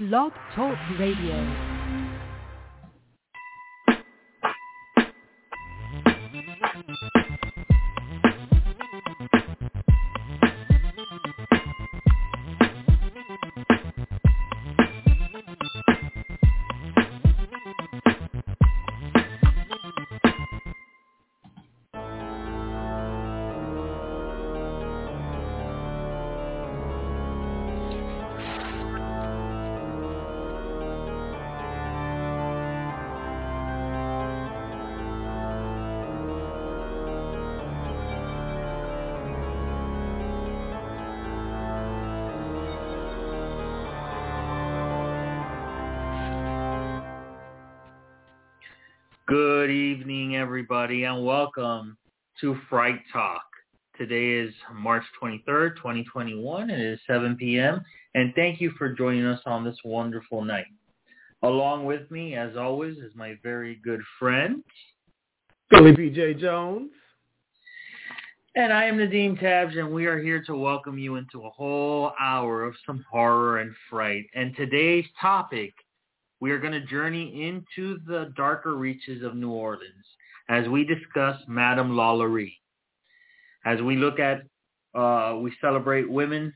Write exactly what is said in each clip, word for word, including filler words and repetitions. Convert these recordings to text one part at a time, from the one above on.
Blog Talk Radio. Good evening, everybody, and welcome to Fright Talk. Today is March twenty-third, twenty twenty-one. It is seven p.m., and thank you for joining us on this wonderful night. Along with me, as always, is my very good friend, Billy B J Jones. And I am Nadim Tabsch, and we are here to welcome you into a whole hour of some horror and fright. And today's topic, we are going to journey into the darker reaches of New Orleans as we discuss Madame LaLaurie. As we look at, uh, we celebrate Women's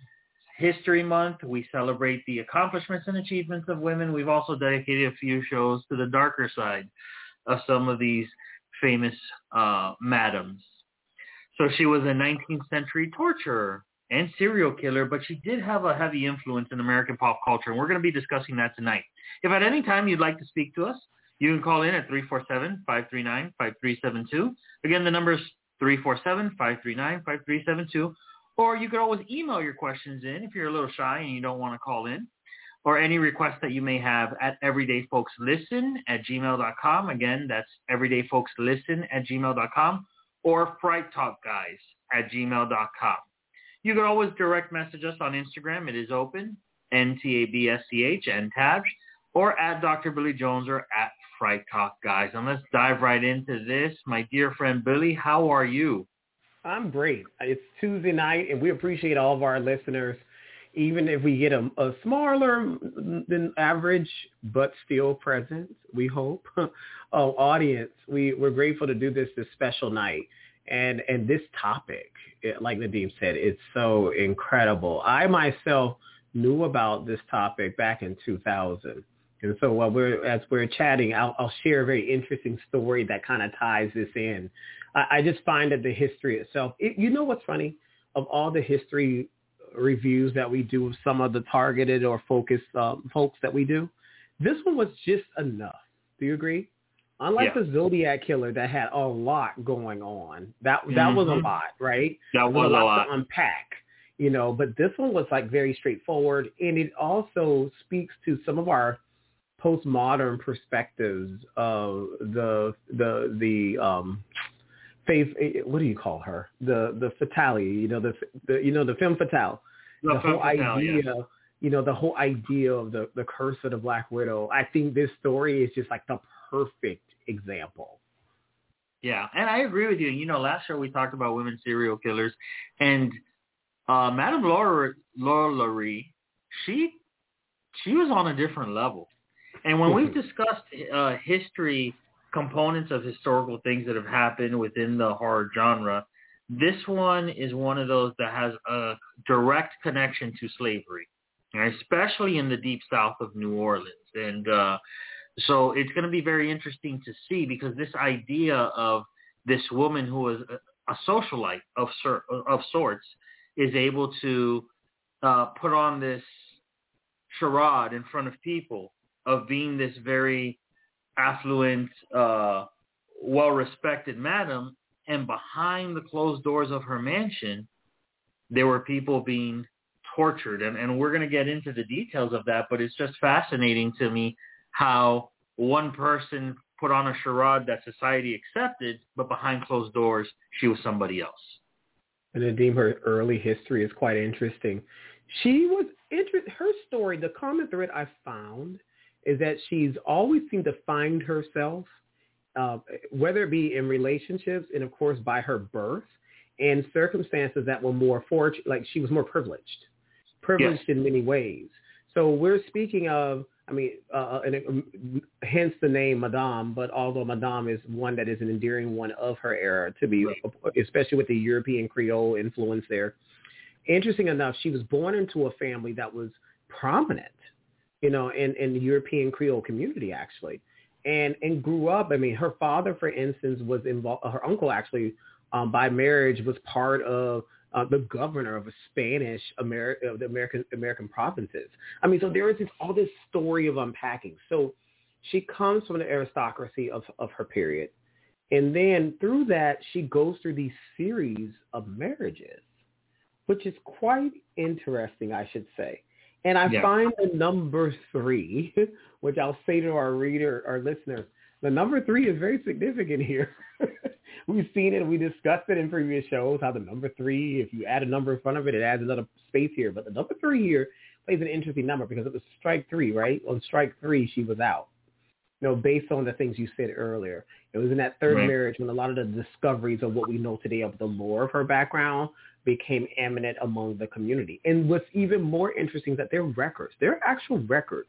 History Month. We celebrate the accomplishments and achievements of women. We've also dedicated a few shows to the darker side of some of these famous uh, madams. So she was a nineteenth century torturer and serial killer, but she did have a heavy influence in American pop culture, and we're going to be discussing that tonight. If at any time you'd like to speak to us, you can call in at three four seven, five three nine, five three seven two. Again, the number is three four seven, five three nine, five three seven two. Or you could always email your questions in if you're a little shy and you don't want to call in, or any requests that you may have at everyday folks listen at gmail dot com. Again, that's everyday folks listen at gmail dot com or fright talk guys at gmail dot com. You can always direct message us on Instagram. It is open, N T A B S C H and Tabsch, or at Doctor Billy Jones or at Fright Talk Guys. And let's dive right into this. My dear friend Billy, how are you? I'm great. It's Tuesday night, and we appreciate all of our listeners, even if we get a, a smaller than average, but still present, we hope, oh, audience. We, we're grateful to do this this special night. And and this topic, it, like Nadim said, it's so incredible. I myself knew about this topic back in two thousand. And so while we're as we're chatting, I'll, I'll share a very interesting story that kind of ties this in. I, I just find that the history itself, it, you know what's funny? Of all the history reviews that we do, some of the targeted or focused um, folks that we do, this one was just enough. Do you agree? Unlike yeah. the Zodiac killer that had a lot going on, that that mm-hmm. was a lot, right? That was a lot, a lot to unpack, you know. But this one was like very straightforward, and it also speaks to some of our postmodern perspectives of the the the um, faith. What do you call her? The the fatale, you know, the, the you know the femme fatale, the, the whole fatale, idea. Yeah. You know, the whole idea of the, the curse of the Black Widow. I think this story is just like the perfect example. Yeah, and I agree with you. You know, last show we talked about women serial killers, and uh, Madame LaLaurie, she she was on a different level. And when we've discussed uh, history, components of historical things that have happened within the horror genre, this one is one of those that has a direct connection to slavery, especially in the deep south of New Orleans. And uh, so it's going to be very interesting to see, because this idea of this woman who was a, a socialite of ser- of sorts is able to uh, put on this charade in front of people of being this very affluent, uh, well-respected madam, and behind the closed doors of her mansion, there were people being tortured, and, and we're going to get into the details of that, but it's just fascinating to me how one person put on a charade that society accepted, but behind closed doors, she was somebody else. And Nadim, her early history is quite interesting. She was inter- her story, the common thread I found is that she's always seemed to find herself, uh, whether it be in relationships and, of course, by her birth and circumstances that were more fortunate, like she was more privileged. privileged yes. in many ways. So we're speaking of, I mean, uh, and it, hence the name Madame, but although Madame is one that is an endearing one of her era, to be, especially with the European Creole influence there. Interesting enough, she was born into a family that was prominent, you know, in, in the European Creole community, actually. And and grew up, I mean, her father, for instance, was involved, her uncle actually, um, by marriage, was part of uh, the governor of a Spanish, Ameri- of the American American provinces. I mean, so there is this, all this story of unpacking. So she comes from the aristocracy of, of her period. And then through that, she goes through these series of marriages, which is quite interesting, I should say. And I yeah. find the number three, which I'll say to our reader, our listeners, the number three is very significant here. We've seen it. We discussed it in previous shows, how the number three, if you add a number in front of it, it adds another space here. But the number three here plays an interesting number because it was strike three, right? On strike three, she was out. You know, based on the things you said earlier. It was in that third right. marriage when a lot of the discoveries of what we know today of the lore of her background became eminent among the community. And what's even more interesting is that there are records, there are actual records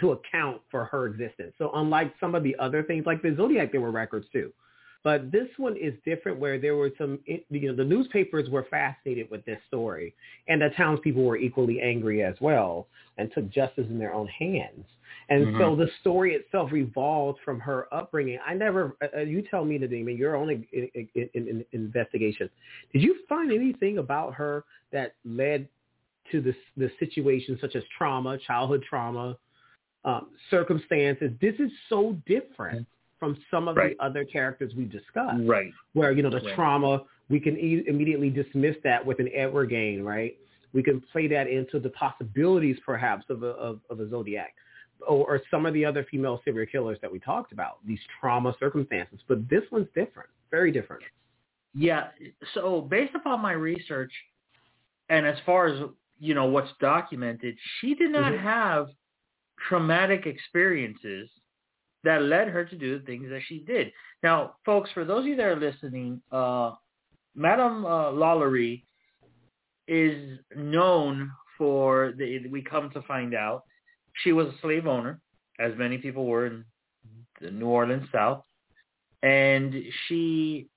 to account for her existence. So unlike some of the other things, like the Zodiac, there were records too. But this one is different where there were some, you know, the newspapers were fascinated with this story and the townspeople were equally angry as well and took justice in their own hands. And mm-hmm. so the story itself revolved from her upbringing. I never, uh, you tell me, Nadim, in your own in, in, in investigation, did you find anything about her that led to this, this situation such as trauma, childhood trauma, um, circumstances? This is so different from some of right. the other characters we discussed, right? Where, you know, the right. trauma, we can e- immediately dismiss that with an Edward Gain, right? We can play that into the possibilities perhaps of a, of, of a Zodiac. Or some of the other female serial killers that we talked about, these trauma circumstances. But this one's different, very different. Yeah. So based upon my research, and as far as, you know, what's documented, she did not mm-hmm. have traumatic experiences that led her to do the things that she did. Now, folks, for those of you that are listening, uh, Madame uh, LaLaurie is known for, the, we come to find out, she was a slave owner, as many people were in the New Orleans South. And she,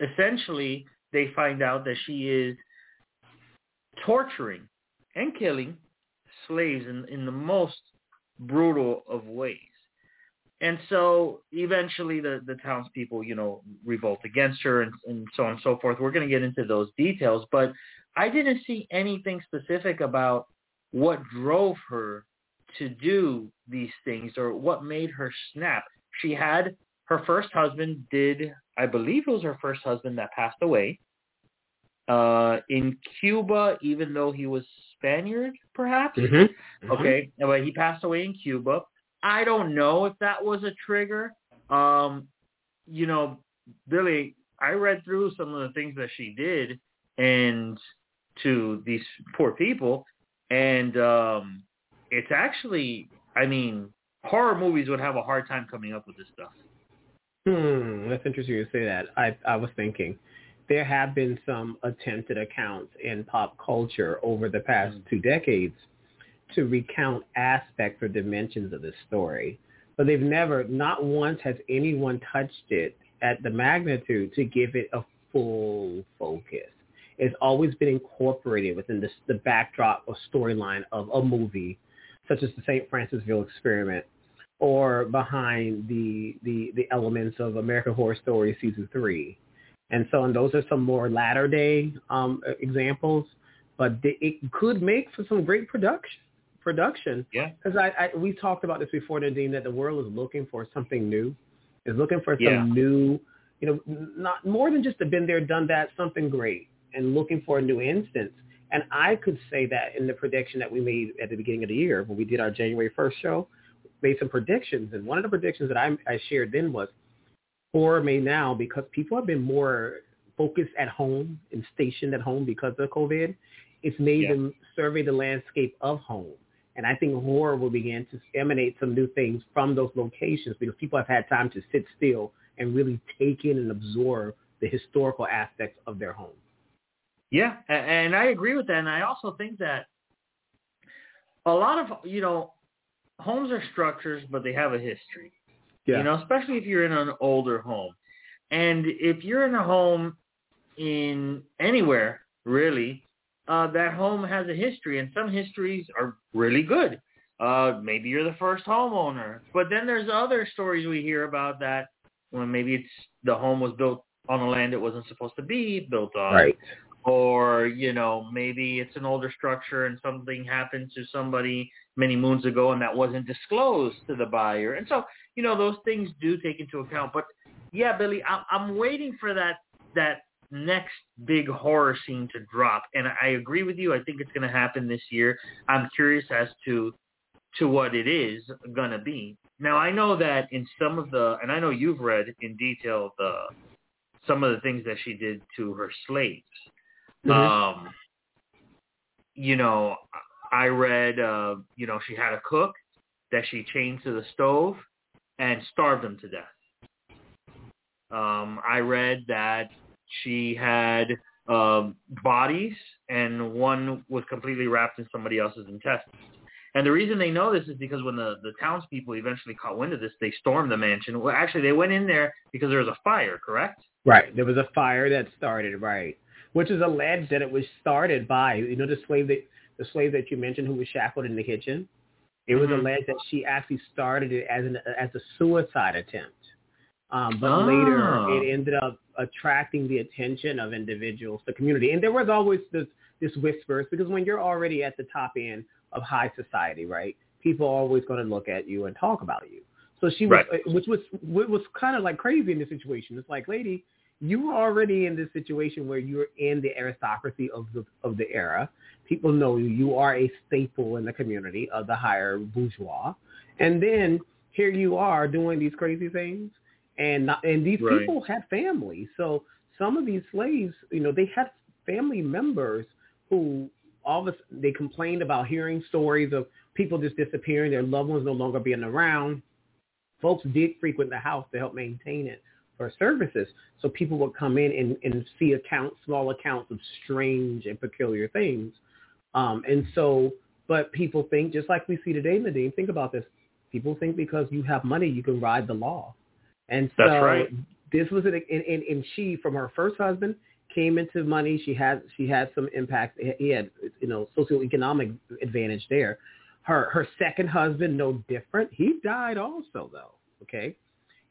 essentially, they find out that she is torturing and killing slaves in, in the most brutal of ways. And so eventually the, the townspeople, you know, revolt against her and, and so on and so forth. We're going to get into those details, but I didn't see anything specific about what drove her to do these things or what made her snap. She had her first husband did, I believe it was her first husband that passed away uh, in Cuba, even though he was Spaniard, perhaps. Mm-hmm. Mm-hmm. Okay. But he passed away in Cuba. I don't know if that was a trigger. Um, you know, Billy, I read through some of the things that she did and to these poor people. And, um, it's actually, I mean, horror movies would have a hard time coming up with this stuff. Hmm, that's interesting you say that. I, I was thinking there have been some attempted accounts in pop culture over the past mm. two decades to recount aspects or dimensions of this story. But they've never, not once has anyone touched it at the magnitude to give it a full focus. It's always been incorporated within this, the backdrop or storyline of a movie, such as the Saint Francisville Experiment, or behind the, the the elements of American Horror Story Season three. And so, and those are some more latter-day um, examples, but they, it could make for some great production. Production, yeah. Because I, I we talked about this before, Nadine, that the world is looking for something new, is looking for some yeah. new, you know, not more than just a been there, done that, something great, and looking for a new instance. And I could say that in the prediction that we made at the beginning of the year, when we did our January first show, made some predictions. And one of the predictions that I, I shared then was horror may now, because people have been more focused at home and stationed at home because of COVID, it's made yeah. them survey the landscape of home. And I think horror will begin to emanate some new things from those locations because people have had time to sit still and really take in and absorb the historical aspects of their home. Yeah, and I agree with that. And I also think that a lot of, you know, homes are structures, but they have a history. Yeah. You know, especially if you're in an older home. And if you're in a home in anywhere, really, uh, that home has a history. And some histories are really good. Uh, maybe you're the first homeowner. But then there's other stories we hear about that when maybe it's the home was built on a land it wasn't supposed to be built on. Right. Or, you know, maybe it's an older structure and something happened to somebody many moons ago and that wasn't disclosed to the buyer. And so, you know, those things do take into account. But, yeah, Billy, I- I'm waiting for that that next big horror scene to drop. And I agree with you. I think it's going to happen this year. I'm curious as to to what it is going to be. Now, I know that in some of the – and I know you've read in detail the some of the things that she did to her slaves. Mm-hmm. Um, you know, I read, uh, you know, she had a cook that she chained to the stove and starved him to death. Um, I read that she had um, bodies and one was completely wrapped in somebody else's intestines. And the reason they know this is because when the, the townspeople eventually caught wind of this, they stormed the mansion. Well, actually, they went in there because there was a fire, correct? Right. There was a fire that started, right. Which is alleged that it was started by, you know, the slave that the slave that you mentioned who was shackled in the kitchen. It was mm-hmm. alleged that she actually started it as an as a suicide attempt, um, but oh. later it ended up attracting the attention of individuals, the community, and there was always this this whispers because when you're already at the top end of high society, right? People are always going to look at you and talk about you. So she was, right. which was which was kind of like crazy in this situation. It's like, lady. You were already in this situation where you're in the aristocracy of the of the era. People know you. You are a staple in the community of the higher bourgeois. And then here you are doing these crazy things. And not, and these right. people had families. So some of these slaves, you know, they had family members who all of a sudden they complained about hearing stories of people just disappearing, their loved ones no longer being around. Folks did frequent the house to help maintain it. Services, so people would come in and, and see accounts, small accounts of strange and peculiar things, um, and so. But people think, just like we see today, Nadine. Think about this: people think because you have money, you can ride the law, and so that's right. This was an, and, and, and she, from her first husband, came into money. She had she had some impact. He had you know socioeconomic advantage there. Her her second husband, no different. He died also, though. Okay.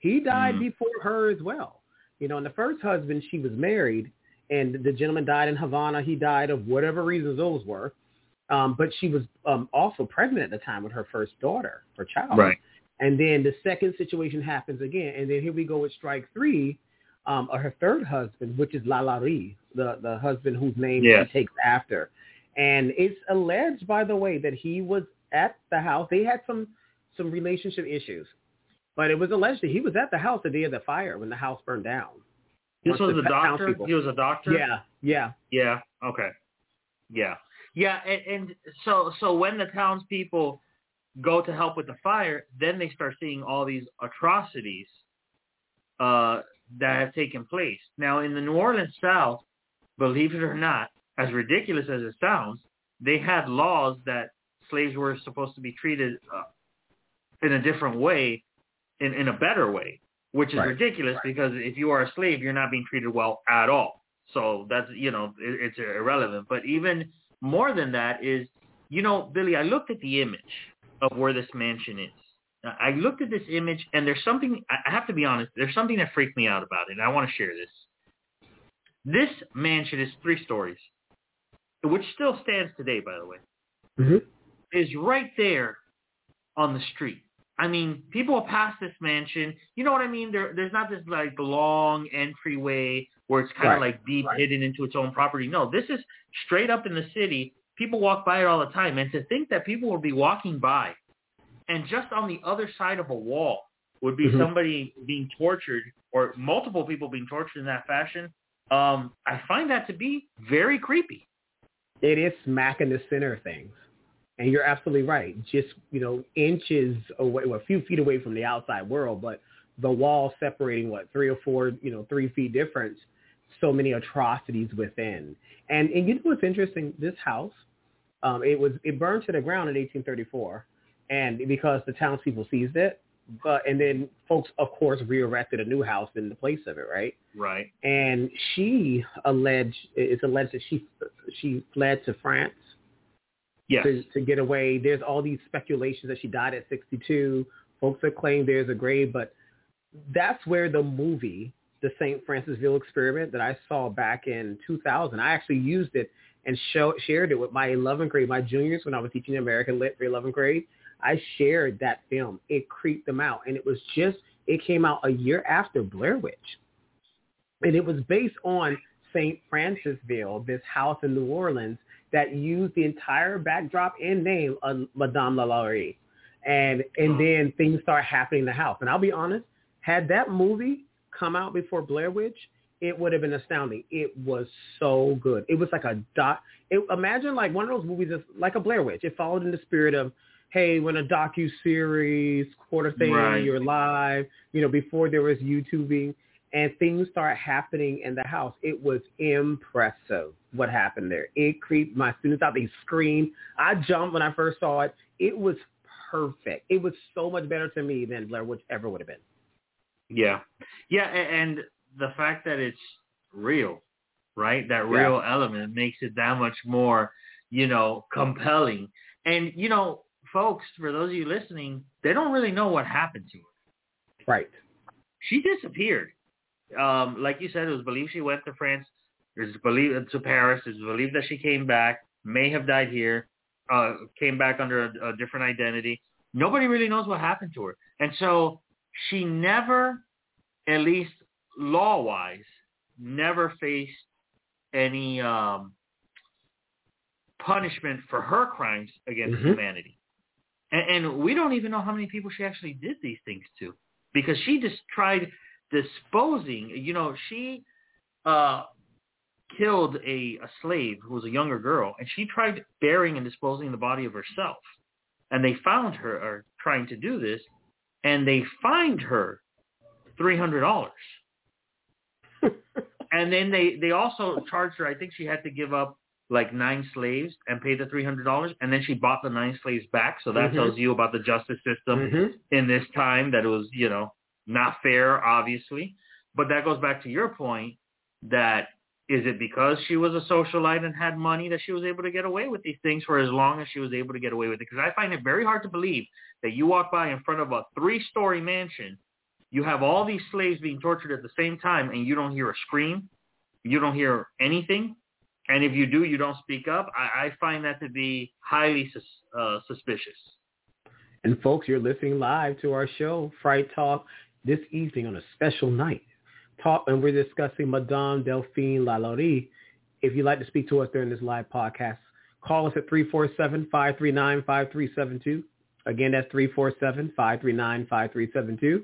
He died mm-hmm. before her as well. You know, and the first husband, she was married, and the gentleman died in Havana. He died of whatever reasons those were. Um, but she was um, also pregnant at the time with her first daughter, her child. Right. And then the second situation happens again. And then here we go with strike three, um, or her third husband, which is LaLaurie, the, the husband whose name yes. she takes after. And it's alleged, by the way, that he was at the house. They had some some relationship issues. But it was alleged that he was at the house the day of the fire when the house burned down. This was a doctor? He was a doctor? Yeah, yeah. Yeah, okay. Yeah. Yeah, and, and so so when the townspeople go to help with the fire, then they start seeing all these atrocities uh, that have taken place. Now, in the New Orleans South, believe it or not, as ridiculous as it sounds, they had laws that slaves were supposed to be treated uh, in a different way. In, in a better way, which is right. ridiculous right. because if you are a slave, you're not being treated well at all. So that's, you know, it, it's irrelevant. But even more than that is, you know, Billy, I looked at the image of where this mansion is. I looked at this image and there's something, I have to be honest, there's something that freaked me out about it. And I want to share this. This mansion is three stories, which still stands today, by the way, mm-hmm. is right there on the street. I mean, people pass this mansion. You know what I mean? There, there's not this, like, long entryway where it's kind right. of, like, deep right. hidden into its own property. No, this is straight up in the city. People walk by it all the time. And to think that people would be walking by and just on the other side of a wall would be mm-hmm. somebody being tortured or multiple people being tortured in that fashion, um, I find that to be very creepy. It is smack in the center of things. And you're absolutely right. Just, you know, inches away, well, a few feet away from the outside world, but the wall separating, what, three or four, you know, three feet difference, so many atrocities within. And, and you know what's interesting? This house Um, it was it burned to the ground in eighteen thirty-four, and because the townspeople seized it, but and then folks, of course, re-erected a new house in the place of it, right? Right. And she alleged it's alleged that she she fled to France. Yes. To, to get away. There's all these speculations that she died at sixty-two. Folks that claim there's a grave, but that's where the movie, the Saint Francisville Experiment, that I saw back in two thousand, I actually used it and show, shared it with my eleventh grade, my juniors, when I was teaching American Lit for eleventh grade. I shared that film. It creeped them out. And it was just, it came out a year after Blair Witch. And it was based on Saint Francisville, this house in New Orleans that used the entire backdrop and name of Madame LaLaurie. And and then things start happening in the house. And I'll be honest, had that movie come out before Blair Witch, it would have been astounding. It was so good. It was like a doc. It, imagine like one of those movies, that's like a Blair Witch. It followed in the spirit of, hey, when a docu-series sort of thing, right. You're live, you know, before there was YouTubing, and things start happening in the house. It was impressive what happened there. It creeped my students out. They screamed. I jumped when I first saw it. It was perfect. It was so much better to me than Blair Witch ever would have been. Yeah. Yeah, and the fact that it's real, right? That real yeah. element makes it that much more, you know, compelling. And, you know, folks, for those of you listening, they don't really know what happened to her. Right. She disappeared. Um, like you said, it was believed she went to France. It was believed to Paris. It was believed that she came back, may have died here, uh, came back under a, a different identity. Nobody really knows what happened to her. And so she never, at least law-wise, never faced any um, punishment for her crimes against mm-hmm. humanity. And, and we don't even know how many people she actually did these things to, because she just tried disposing. You know, she uh, killed a, a slave who was a younger girl, and she tried burying and disposing the body of herself. And they found her or trying to do this, and they fined her three hundred dollars. And then they, they also charged her, I think she had to give up like nine slaves and pay the three hundred dollars. And then she bought the nine slaves back. So that mm-hmm. tells you about the justice system mm-hmm. in this time, that it was, you know, not fair, obviously. But that goes back to your point, that is it because she was a socialite and had money that she was able to get away with these things for as long as she was able to get away with it? Because I find it very hard to believe that you walk by in front of a three-story mansion, you have all these slaves being tortured at the same time, and you don't hear a scream, you don't hear anything, and if you do, you don't speak up. I, I find that to be highly sus- uh, suspicious. And folks, you're listening live to our show, Fright Talk, this evening on a special night. Talk, and we're discussing Madame Delphine LaLaurie. If you'd like to speak to us during this live podcast, call us at three four seven, five three nine, five three seven two. Again, that's three four seven, five three nine, five three seven two.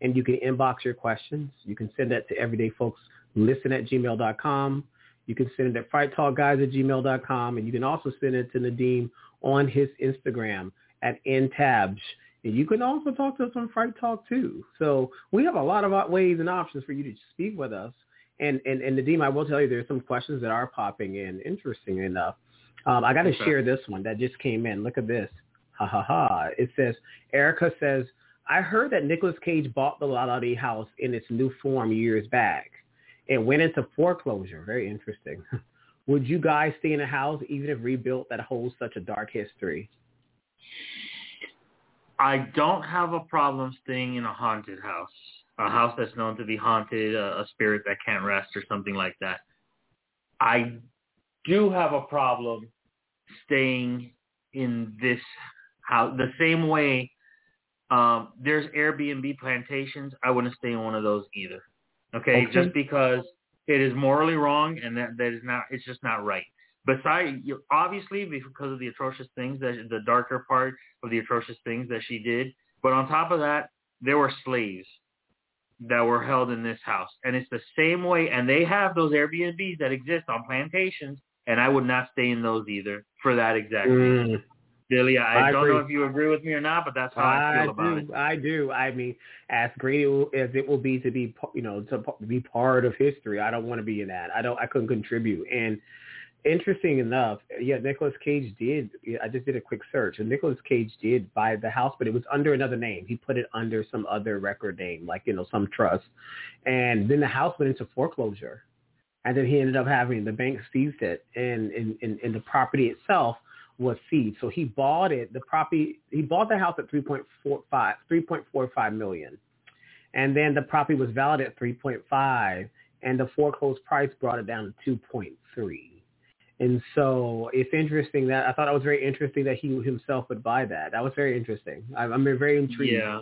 And you can inbox your questions. You can send that to everyday folks listen at gmail dot com. You can send it at fright talk guys at gmail dot com. And you can also send it to Nadim on his Instagram at N Tabsch. And you can also talk to us on Fright Talk, too. So we have a lot of ways and options for you to speak with us. And, and, and Nadim, I will tell you, there's some questions that are popping in, interesting enough. Um, I got to okay. share this one that just came in. Look at this. Ha, ha, ha. It says, Erica says, I heard that Nicolas Cage bought the LaLaurie house in its new form years back. It went into foreclosure. Very interesting. Would you guys stay in a house even if rebuilt that holds such a dark history? I don't have a problem staying in a haunted house, a house that's known to be haunted, a, a spirit that can't rest or something like that. I do have a problem staying in this house the same way. Um, there's Airbnb plantations. I wouldn't stay in one of those either. Okay? okay. Just because it is morally wrong, and that, that is not, it's just not right. Besides, obviously, because of the atrocious things, that the darker part of the atrocious things that she did. But on top of that, there were slaves that were held in this house. And it's the same way. And they have those Airbnbs that exist on plantations. And I would not stay in those either for that exact mm. reason. Billy, I, I don't agree. know if you agree with me or not, but that's how I, I feel about do, it. I do. I mean, as great as it will be to be, you know, to be part of history, I don't want to be in that. I don't. I couldn't contribute. And interesting enough, yeah, Nicolas Cage did. I just did a quick search, and Nicolas Cage did buy the house, but it was under another name. He put it under some other record name, like, you know, some trust. And then the house went into foreclosure, and then he ended up having the bank seized it, and and, and, and the property itself was seized. So he bought it. The property he bought the house at three point four five million dollars, and then the property was valued at three point five, and the foreclosed price brought it down to two point three. And so it's interesting that I thought it was very interesting that he himself would buy that. That was very interesting. I'm, I'm very intrigued. Yeah,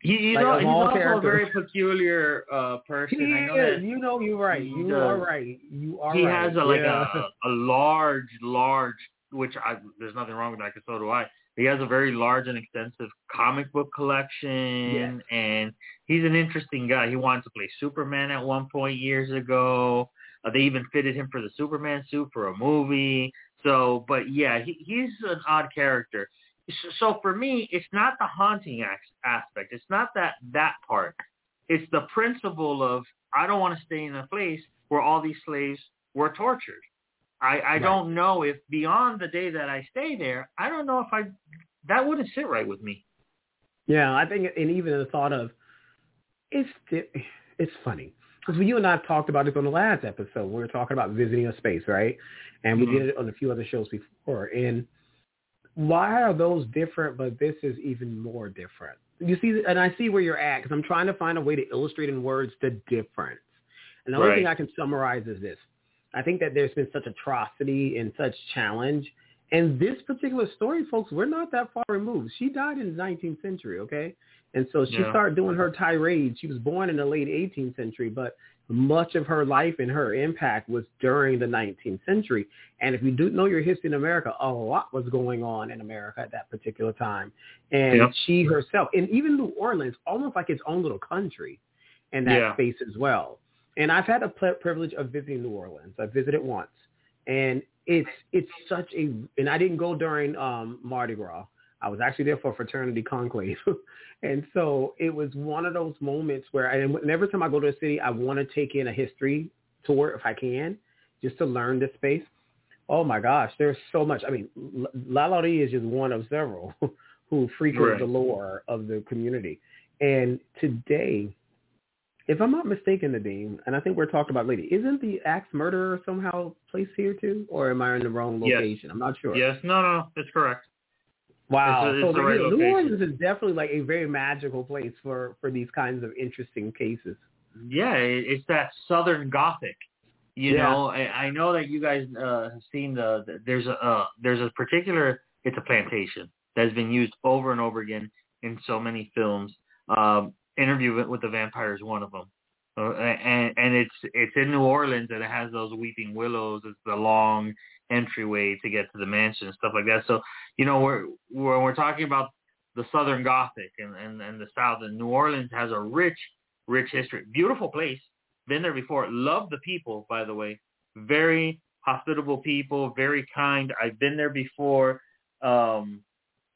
he, you like, know, he's also characters. a very peculiar uh, person. He I know is. That you know, you're right. You does. are right. You are. He right. has a, like yeah. a, a large, large. Which I, there's nothing wrong with that, because so do I. He has a very large and extensive comic book collection, yeah. and he's an interesting guy. He wanted to play Superman at one point years ago. Uh, they even fitted him for the Superman suit for a movie. So, but yeah, he, he's an odd character. So, so for me, it's not the haunting aspect. It's not that, that part. It's the principle of, I don't want to stay in a place where all these slaves were tortured. I, I right. don't know if beyond the day that I stay there, I don't know if I, that wouldn't sit right with me. Yeah, I think, and even the thought of, it's, it's funny. Because you and I have talked about this on the last episode. We were talking about visiting a space, right? And we mm-hmm. did it on a few other shows before. And why are those different, but this is even more different? You see, and I see where you're at, because I'm trying to find a way to illustrate in words the difference. And the right. only thing I can summarize is this. I think that there's been such atrocity and such challenge. And this particular story, folks, we're not that far removed. She died in the nineteenth century, okay? And so she yeah. started doing her tirade. She was born in the late eighteenth century, but much of her life and her impact was during the nineteenth century. And if you do know your history in America, a lot was going on in America at that particular time. And yeah. she herself, and even New Orleans, almost like its own little country in that yeah. space as well. And I've had the privilege of visiting New Orleans. I visited once. And it's it's such a – and I didn't go during um, Mardi Gras. I was actually there for a fraternity conclave. And so it was one of those moments where – and every time I go to a city, I want to take in a history tour if I can, just to learn the space. Oh, my gosh. There's so much. I mean, LaLaurie is just one of several who frequent right. the lore of the community. And today, if I'm not mistaken, Nadim, and I think we're talking about lady, isn't the axe murderer somehow placed here too? Or am I in the wrong location? Yes. I'm not sure. Yes. No, no. That's correct. Wow. It's a, it's so right New Orleans is definitely like a very magical place for, for these kinds of interesting cases. Yeah, it's that Southern Gothic. You yeah. know, I, I know that you guys uh, have seen the, the there's a uh, there's a particular it's a plantation that's been used over and over again in so many films. Um, Interview with the Vampire is one of them, uh, and and it's it's in New Orleans, and it has those weeping willows. It's the long entryway to get to the mansion and stuff like that. So, you know, we're we're, we're talking about the Southern Gothic and, and, and the South, and New Orleans has a rich, rich history. Beautiful place. Been there before. Love the people, by the way. Very hospitable people. Very kind. I've been there before. Um,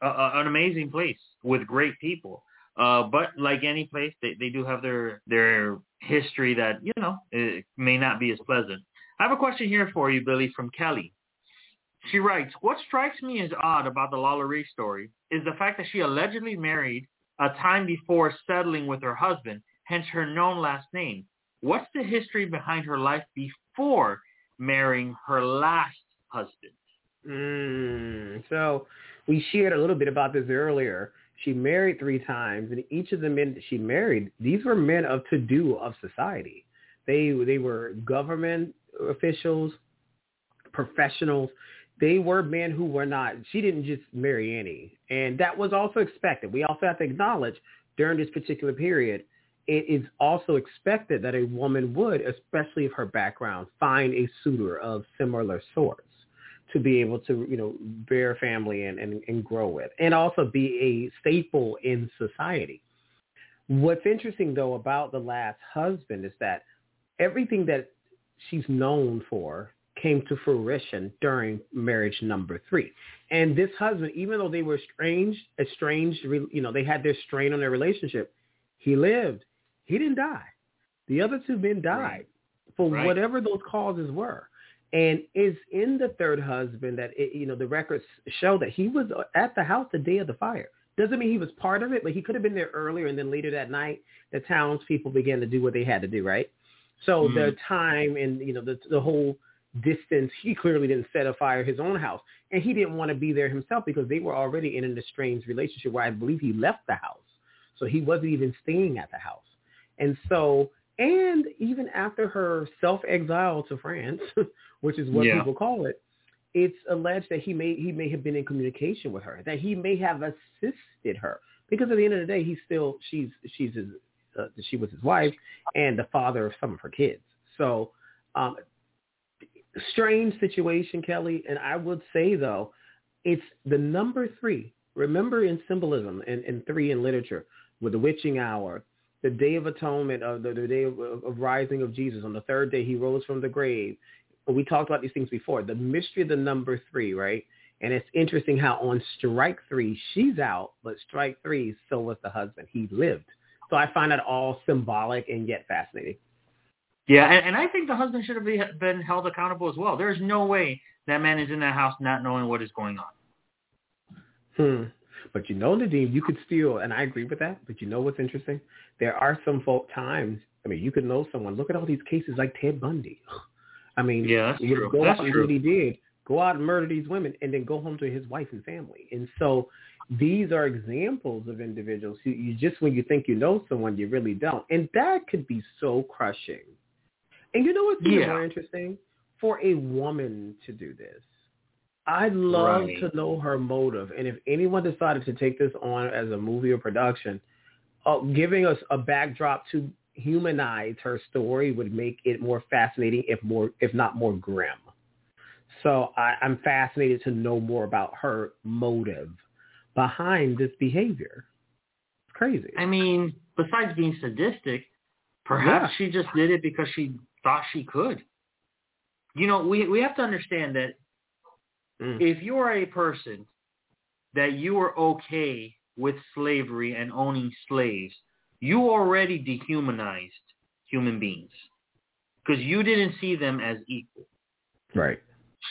a, a, an amazing place with great people. Uh, but like any place, they, they do have their, their history that, you know, it may not be as pleasant. I have a question here for you, Billy, from Kelly. She writes, what strikes me as odd about the LaLaurie story is the fact that she allegedly married a time before settling with her husband, hence her known last name. What's the history behind her life before marrying her last husband? Mm, so we shared a little bit about this earlier. She married three times, and each of the men that she married, these were men of to-do of society. They they were government officials, professionals. They were men who were not – she didn't just marry any. And that was also expected. We also have to acknowledge during this particular period, it is also expected that a woman would, especially of her background, find a suitor of similar sorts to be able to, you know, bear family and, and, and grow with, and also be a staple in society. What's interesting, though, about the last husband is that everything that she's known for came to fruition during marriage number three. And this husband, even though they were estranged, estranged, you know, they had their strain on their relationship, he lived. He didn't die. The other two men died right. for right. whatever those causes were. and is in the third husband that, it, you know, the records show that he was at the house the day of the fire. Doesn't mean he was part of it, but he could have been there earlier. And then later that night, the townspeople began to do what they had to do, right? So mm-hmm. the time and, you know, the, the whole distance, he clearly didn't set afire his own house. And he didn't want to be there himself because they were already in an estranged relationship where I believe he left the house. So he wasn't even staying at the house. And so, and even after her self-exile to France, which is what yeah. people call it, it's alleged that he may he may have been in communication with her, that he may have assisted her, because at the end of the day, he's still she's she's his, uh, she was his wife and the father of some of her kids. So, um, strange situation, Kelly. And I would say though, it's the number three. Remember in symbolism and, and three in literature with the witching hour, the Day of Atonement, uh, the, the day of, of rising of Jesus. On the third day, he rose from the grave. We talked about these things before. The mystery of the number three, right? And it's interesting how on strike three, she's out, but strike three, so was the husband. He lived. So I find that all symbolic and yet fascinating. Yeah, and, and I think the husband should have been held accountable as well. There's no way that man is in that house not knowing what is going on. Hmm. But you know, Nadim, you could still, and I agree with that, but you know what's interesting? There are some folk times, I mean, you could know someone. Look at all these cases like Ted Bundy. I mean, yeah, that's true. Go that's out and do what he did. Go out and murder these women and then go home to his wife and family. And so these are examples of individuals who you just, when you think you know someone, you really don't. And that could be so crushing. And you know what's yeah. even more interesting? For a woman to do this. I'd love right. to know her motive. And if anyone decided to take this on as a movie or production, uh, giving us a backdrop to humanize her story would make it more fascinating, if more, if not more grim. So I, I'm fascinated to know more about her motive behind this behavior. It's crazy. I mean, besides being sadistic, perhaps yeah. she just did it because she thought she could. You know, we we have to understand that if you're a person that you are okay with slavery and owning slaves, you already dehumanized human beings because you didn't see them as equal. Right.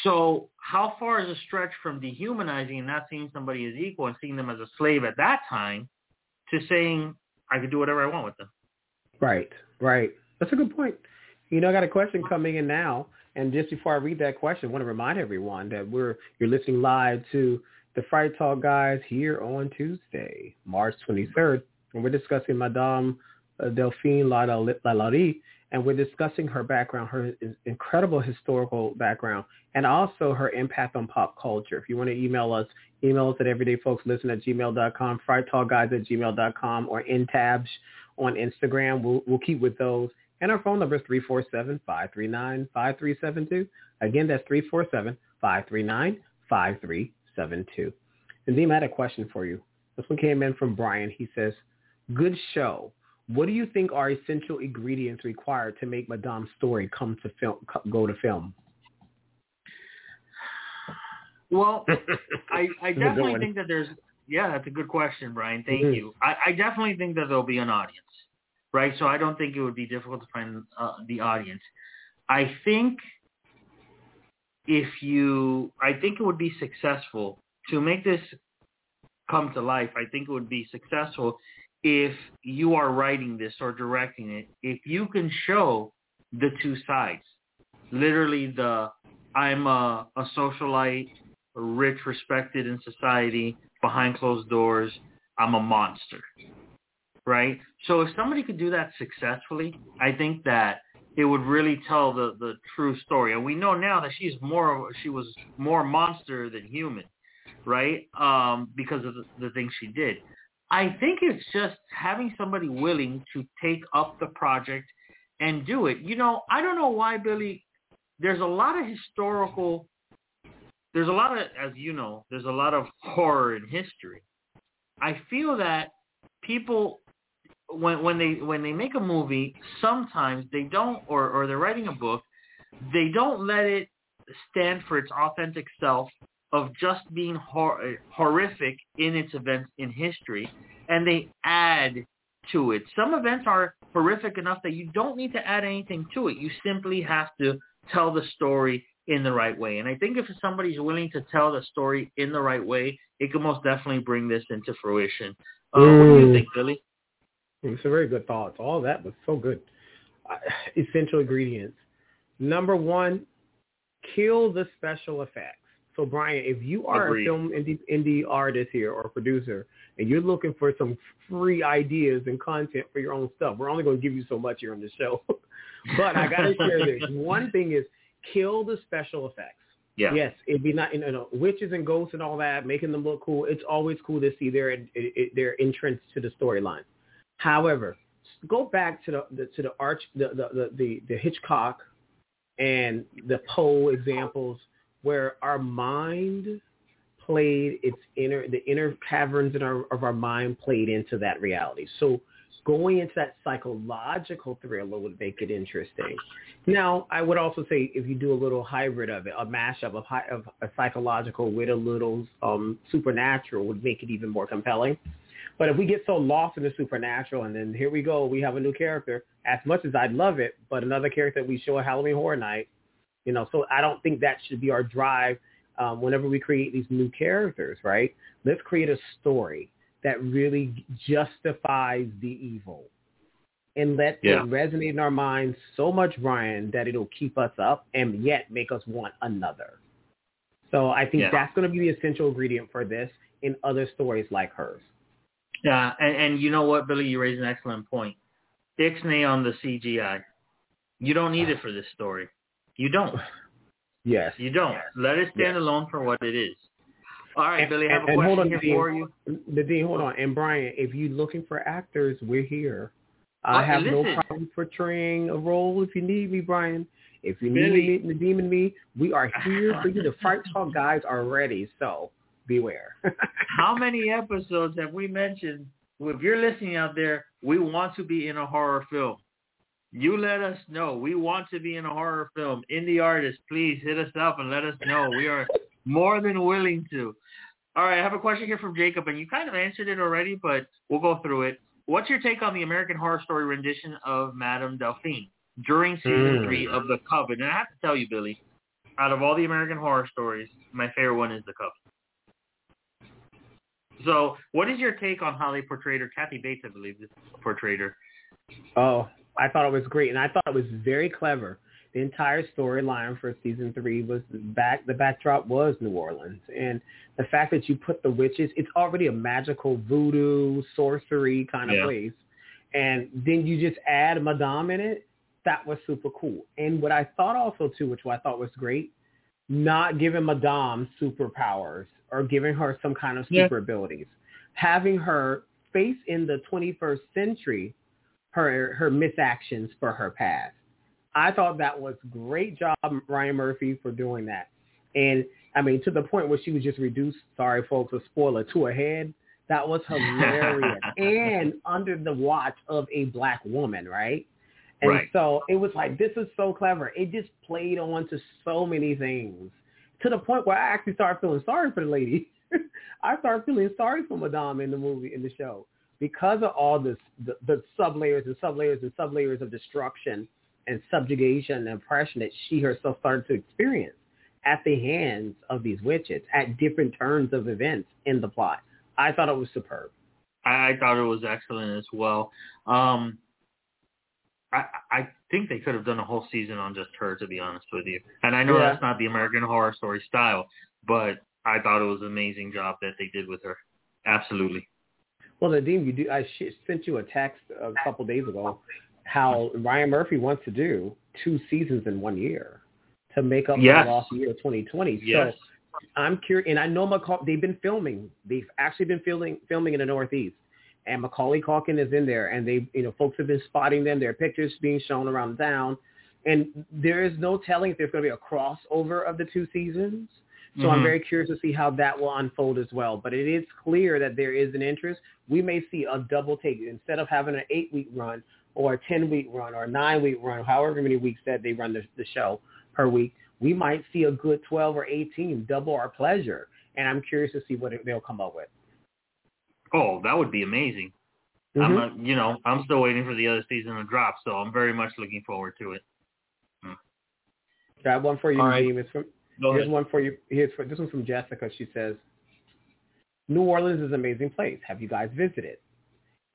So how far is a stretch from dehumanizing and not seeing somebody as equal and seeing them as a slave at that time to saying, I could do whatever I want with them? Right, right. That's a good point. You know, I got a question coming in now. And just before I read that question, I want to remind everyone that we're you're listening live to the Fright Talk Guys here on Tuesday, March twenty-third. And we're discussing Madame Delphine LaLaurie, and we're discussing her background, her incredible historical background, and also her impact on pop culture. If you want to email us, email us at everydayfolkslisten at gmail dot com, fright talk guys at gmail dot com, or N Tabsch on Instagram. We'll, we'll keep with those. And our phone number is three four seven, five three nine, five three seven two. Again, that's three four seven, five three nine, five three seven two. Nadim, I had a question for you. This one came in from Brian. He says, good show. What do you think are essential ingredients required to make Madame's story come to film, go to film? Well, I, I definitely think that there's, yeah, that's a good question, Brian. Thank mm-hmm. you. I, I definitely think that there'll be an audience. Right, so I don't think it would be difficult to find uh, the audience. I think if you, I think it would be successful to make this come to life. I think it would be successful if you are writing this or directing it, if you can show the two sides. Literally, the I'm a, a socialite, rich, respected in society, behind closed doors. I'm a monster. Right? So if somebody could do that successfully, I think that it would really tell the, the true story. And we know now that she's more she was more monster than human, right? Um, because of the, the things she did. I think it's just having somebody willing to take up the project and do it. You know, I don't know why, Billy, there's a lot of historical, there's a lot of, as you know, there's a lot of horror in history. I feel that people, When, when they when they make a movie, sometimes they don't, or, or they're writing a book, they don't let it stand for its authentic self of just being hor- horrific in its events in history, and they add to it. Some events are horrific enough that you don't need to add anything to it. You simply have to tell the story in the right way. And I think if somebody's willing to tell the story in the right way, it can most definitely bring this into fruition. Uh, what do you think, Billy? It's a very good thought. All that was so good. Uh, essential ingredients. Number one, kill the special effects. So, Brian, if you are Agreed. a film indie, indie artist here or producer, and you're looking for some free ideas and content for your own stuff, we're only going to give you so much here on the show. But I got to share this. One thing is kill the special effects. Yeah. Yes, it'd be not, you know, witches and ghosts and all that, making them look cool. It's always cool to see their their entrance to the storyline. However, go back to the, the to the arch the the, the the Hitchcock and the Poe examples, where our mind played its inner, the inner caverns in our, of our mind played into that reality. So going into that psychological thriller would make it interesting. Now, I would also say if you do a little hybrid of it, a mashup of, high, of a psychological with a little um, supernatural would make it even more compelling. But if we get so lost in the supernatural and then here we go, we have a new character, as much as I'd love it, but another character we show at Halloween Horror Night, you know, so I don't think that should be our drive um, whenever we create these new characters, right? Let's create a story that really justifies the evil and let yeah. it resonate in our minds so much, Ryan, that it'll keep us up and yet make us want another. So I think yeah. that's going to be the essential ingredient for this in other stories like hers. Yeah, and, and you know what, Billy, you raised an excellent point. Dixney on the C G I. You don't need it for this story. You don't. Yes. You don't. Let it stand yes. alone for what it is. All right, and, Billy, I have and, a question on, here Nadine, for you. Nadine, hold on. And, Brian, if you're looking for actors, we're here. I uh, have listen. no problem portraying a role if you need me, Brian. If you need me, Nadim and me, we are here for you. The Fright Talk guys are ready, so beware. How many episodes have we mentioned? Well, if you're listening out there, we want to be in a horror film. You let us know. We want to be in a horror film. Indie artists, please hit us up and let us know. We are more than willing to. All right, I have a question here from Jacob, and you kind of answered it already, but we'll go through it. What's your take on the American Horror Story rendition of Madame Delphine during season mm. three of The Coven? And I have to tell you, Billy, out of all the American Horror Stories, my favorite one is The Coven. So what is your take on how they portrayed her? Kathy Bates, I believe, this portrayed her. Oh, I thought it was great, and I thought it was very clever. The entire storyline for season three was back. The backdrop was New Orleans, and the fact that you put the witches—it's already a magical voodoo sorcery kind of yeah. place—and then you just add Madame in it. That was super cool. And what I thought also too, which I thought was great, not giving Madame superpowers or giving her some kind of super yeah. abilities, having her face in the twenty-first century. her her misactions for her past. I thought that was great job, Ryan Murphy, for doing that. And, I mean, to the point where she was just reduced, sorry, folks, a spoiler, to a head. That was hilarious. And under the watch of a black woman, right? And right. so it was like, this is so clever. It just played on to so many things to the point where I actually started feeling sorry for the lady. I started feeling sorry for Madame in the movie, in the show. Because of all this, the, the sublayers and sublayers and sublayers of destruction and subjugation and oppression that she herself started to experience at the hands of these witches at different turns of events in the plot. I thought it was superb. I, I thought it was excellent as well. Um, I, I think they could have done a whole season on just her, to be honest with you. And I know yeah. that's not the American Horror Story style, but I thought it was an amazing job that they did with her. Absolutely. Well, Nadim, you do. I sh- sent you a text a couple days ago how Ryan Murphy wants to do two seasons in one year to make up yes. for the lost year of twenty twenty. Yes. So I'm curious, and I know Macaulay, they've been filming. They've actually been filming filming in the Northeast, and Macaulay Culkin is in there, and they, you know, folks have been spotting them. Their pictures being shown around town, and there is no telling if there's going to be a crossover of the two seasons. So mm-hmm. I'm very curious to see how that will unfold as well. But it is clear that there is an interest. We may see a double take. Instead of having an eight-week run or a ten-week run or a nine-week run, however many weeks that they run the, the show per week, we might see a good twelve or eighteen, double our pleasure. And I'm curious to see what it, they'll come up with. Oh, that would be amazing. Mm-hmm. I'm not, you know, I'm still waiting for the other season to drop, so I'm very much looking forward to it. Got one for you, Nadim. Right. From, here's one for you. Here's for, this one's from Jessica. She says, New Orleans is an amazing place. Have you guys visited?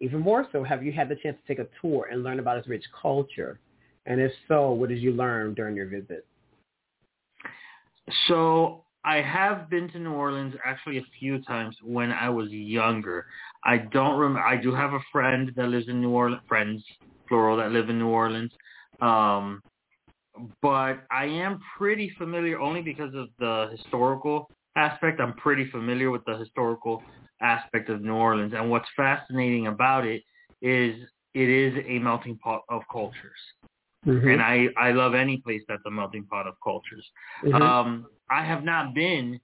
Even more so, have you had the chance to take a tour and learn about its rich culture? And if so, what did you learn during your visit? So I have been to New Orleans actually a few times when I was younger. I don't remember. I do have a friend that lives in New Orleans, friends, plural, that live in New Orleans. Um, but I am pretty familiar only because of the historical aspect. I'm pretty familiar with the historical aspect of New Orleans. And what's fascinating about it is it is a melting pot of cultures. Mm-hmm. And I, I love any place that's a melting pot of cultures. Mm-hmm. Um, I have not been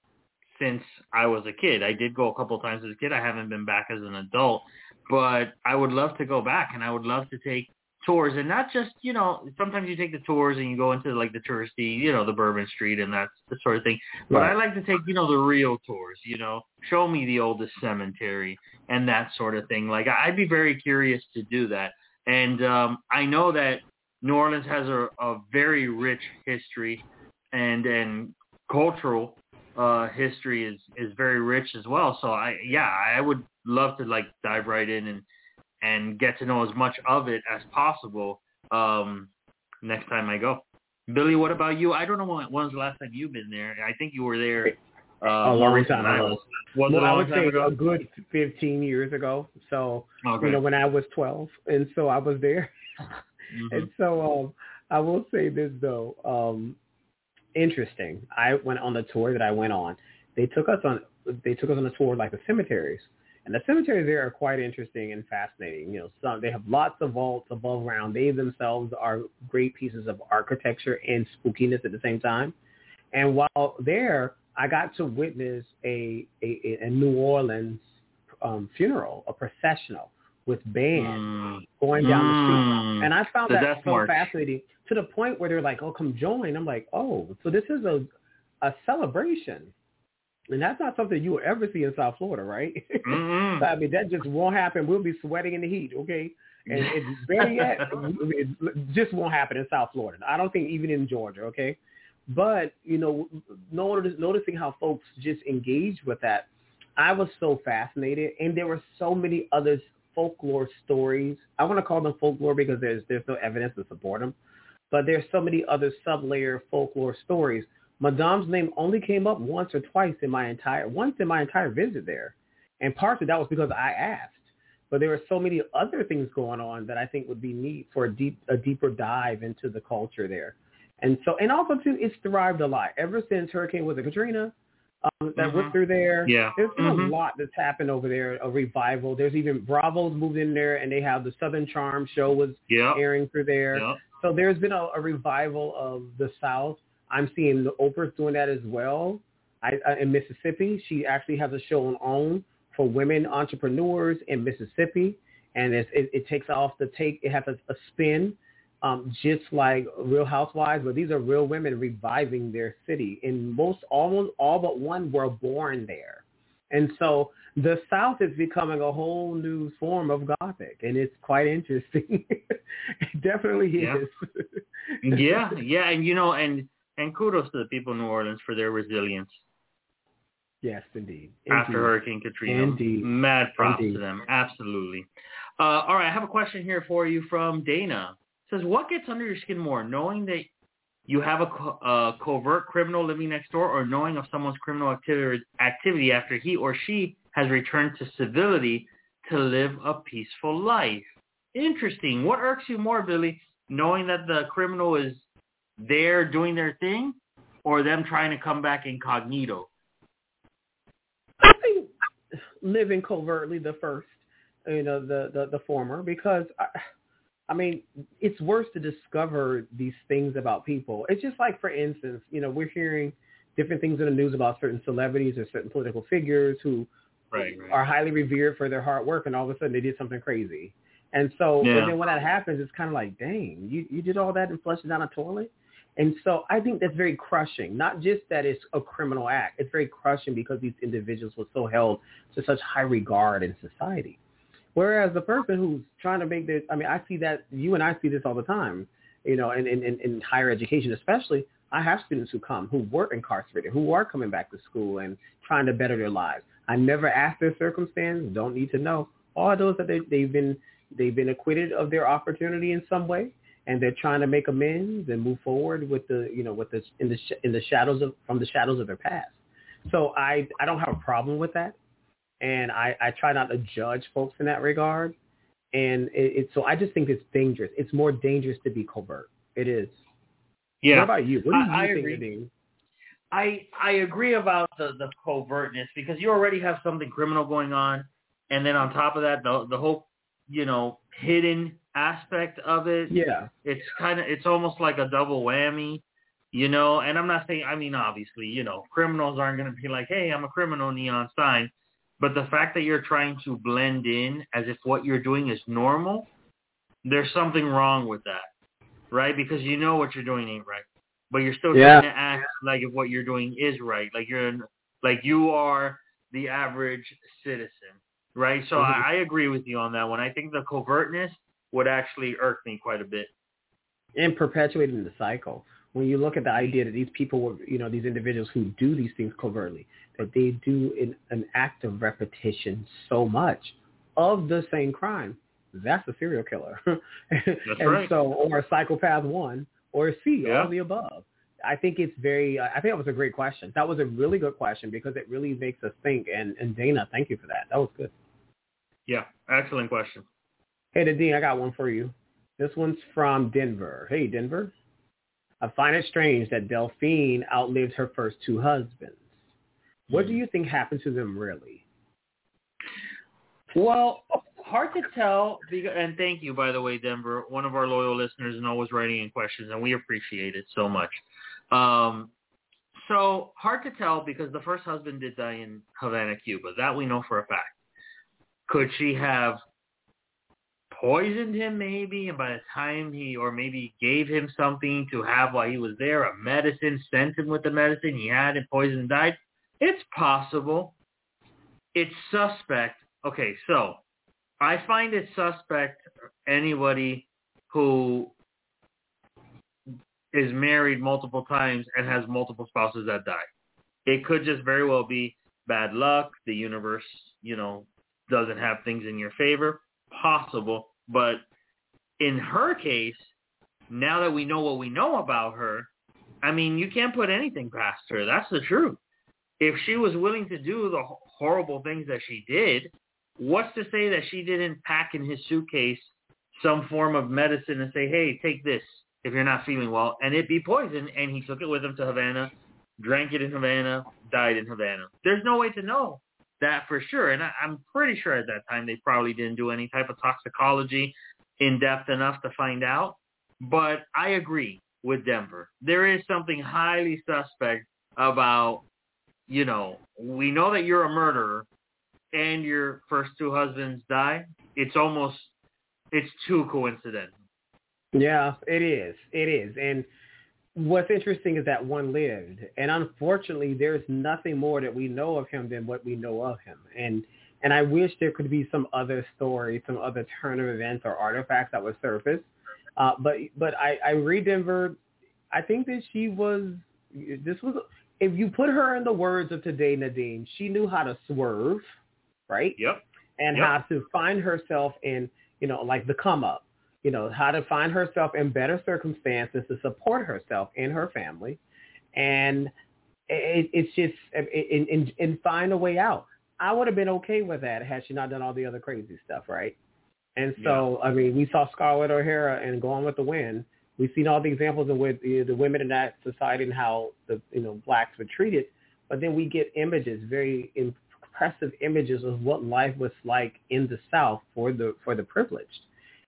since I was a kid. I did go a couple of times as a kid. I haven't been back as an adult, but I would love to go back, and I would love to take tours, and not just, you know, sometimes you take the tours and you go into like the touristy, you know, the Bourbon Street and that sort of thing. But right. I like to take, you know, the real tours, you know, show me the oldest cemetery and that sort of thing. Like, I'd be very curious to do that. And um, I know that New Orleans has a, a very rich history, and and cultural uh, history is, is very rich as well. So I, yeah, I would love to like dive right in and, and get to know as much of it as possible um, next time I go. Billy, what about you? I don't know when, when was the last time you've been there. I think you were there uh, a long time ago. Well, I would say ago? a good fifteen years ago. So, okay. you know, when I was twelve, and so I was there. Mm-hmm. And so um, I will say this, though. Um, interesting. I went on the tour that I went on. They took us on. They took us on a tour of, like, the cemeteries. And the cemeteries there are quite interesting and fascinating. You know, some, they have lots of vaults above ground. They themselves are great pieces of architecture and spookiness at the same time. And while there, I got to witness a a, a New Orleans um, funeral, a processional with bands mm. going down mm. the street. And I found the that so march. fascinating, to the point where they're like, oh, come join. I'm like, oh, so this is a a celebration. And that's not something you will ever see in South Florida, right? Mm-hmm. So, I mean, that just won't happen. We'll be sweating in the heat, okay? And it's very yet, it just won't happen in South Florida. I don't think even in Georgia, okay? But, you know, notice, noticing how folks just engage with that, I was so fascinated. And there were so many other folklore stories. I want to call them folklore because there's there's no evidence to support them. But there's so many other sublayer folklore stories. Madame's name only came up once or twice in my entire once in my entire visit there, and partly that was because I asked. But there were so many other things going on that I think would be neat for a deep a deeper dive into the culture there, and so and also too, it's thrived a lot ever since Hurricane was it Katrina um, that mm-hmm. went through there. Yeah, there's been mm-hmm. a lot that's happened over there, a revival. There's even Bravo's moved in there, and they have the Southern Charm show was yep. airing through there. Yep. So there's been a, a revival of the South. I'm seeing the Oprah's doing that as well. I, I, in Mississippi, she actually has a show on OWN for women entrepreneurs in Mississippi, and it, it, it takes off the take. It has a, a spin, um, just like Real Housewives, but these are real women reviving their city. And most, almost all but one were born there, and so the South is becoming a whole new form of Gothic, and it's quite interesting. It definitely is. Yeah. yeah, yeah, and you know, and. And kudos to the people in New Orleans for their resilience. Yes, indeed. indeed. After Hurricane Katrina. Indeed. Mad props indeed. to them. Absolutely. Uh, all right, I have a question here for you from Dana. It says, what gets under your skin more, knowing that you have a co- uh, covert criminal living next door, or knowing of someone's criminal activity, activity after he or she has returned to civility to live a peaceful life? Interesting. What irks you more, Billy, knowing that the criminal is they're doing their thing, or them trying to come back incognito? I think living covertly the first, you know, the, the, the former, because, I, I mean, it's worse to discover these things about people. It's just like, for instance, you know, we're hearing different things in the news about certain celebrities or certain political figures who right, right. are highly revered for their hard work, and all of a sudden they did something crazy. And so yeah. and then when that happens, it's kind of like, dang, you, you did all that and flushed it down a toilet? And so I think that's very crushing, not just that it's a criminal act. It's very crushing because these individuals were so held to such high regard in society. Whereas the person who's trying to make this, I mean, I see that, you and I see this all the time, you know, in, in, in higher education especially. I have students who come who were incarcerated, who are coming back to school and trying to better their lives. I never asked their circumstance, don't need to know. All those that they, they've been they've been acquitted of their opportunity in some way, and they're trying to make amends and move forward with the you know with the in the in the shadows of from the shadows of their past. So I I don't have a problem with that, and I I try not to judge folks in that regard. And it, it, so I just think it's dangerous. It's more dangerous to be covert. It is. Yeah. What about you? What do you I, think I agree. Nadine? I I agree about the, the covertness, because you already have something criminal going on, and then on top of that, the the whole you know hidden aspect of it. Yeah. It's kind of it's almost like a double whammy, you know. And I'm not saying I mean obviously you know criminals aren't going to be like, hey, I'm a criminal, neon sign. But the fact that you're trying to blend in as if what you're doing is normal, there's something wrong with that, right? Because you know what you're doing ain't right, but you're still yeah. trying to act like if what you're doing is right, like you're like you are the average citizen, right? So mm-hmm. I, I agree with you on that one. I think the covertness would actually irk me quite a bit. And perpetuating the cycle. When you look at the idea that these people were, you know, these individuals who do these things covertly, that they do an, an act of repetition so much of the same crime, that's a serial killer. That's and right. So, or a psychopath one, or a C, yeah. all the above. I think it's very, I think that was a great question. That was a really good question, because it really makes us think. And, and Dana, thank you for that. That was good. Yeah, excellent question. Hey, Nadine, I got one for you. This one's from Denver. Hey, Denver. I find it strange that Delphine outlived her first two husbands. What do you think happened to them, really? Well, hard to tell. And thank you, by the way, Denver, one of our loyal listeners, and always writing in questions, and we appreciate it so much. Um, so hard to tell, because the first husband did die in Havana, Cuba. That we know for a fact. Could she have poisoned him, maybe, and by the time he, or maybe gave him something to have while he was there, a medicine, sent him with the medicine, he had it, poisoned and died? It's possible. It's suspect. Okay, so I find it suspect anybody who is married multiple times and has multiple spouses that die. It could just very well be bad luck, the universe, you know, doesn't have things in your favor. Possible. But in her case, now that we know what we know about her, I mean, you can't put anything past her. That's the truth. If she was willing to do the horrible things that she did, what's to say that she didn't pack in his suitcase some form of medicine and say, hey, take this if you're not feeling well, and it be poison, and he took it with him to Havana, drank it in Havana, died in Havana. There's no way to know that for sure. And I, I'm pretty sure at that time they probably didn't do any type of toxicology in depth enough to find out. But I agree with Denver. There is something highly suspect about, you know, we know that you're a murderer and your first two husbands die. It's almost, it's too coincidental. Yeah, it is. It is. And what's interesting is that one lived, and unfortunately, there's nothing more that we know of him than what we know of him. And and I wish there could be some other story, some other turn of events or artifacts that would surface. Uh, but but I, I read Denver. I think that she was, this was, if you put her in the words of today, Nadine, she knew how to swerve, right? Yep. And yep. how to find herself in, you know, like the come up. You know, how to find herself in better circumstances to support herself and her family. And it, it's just, and, and, and find a way out. I would have been okay with that had she not done all the other crazy stuff, right? And so, yeah. I mean, we saw Scarlett O'Hara in Going with the Wind. We've seen all the examples of with, you know, the women in that society and how the, you know, blacks were treated. But then we get images, very impressive images of what life was like in the South for the for the privileged.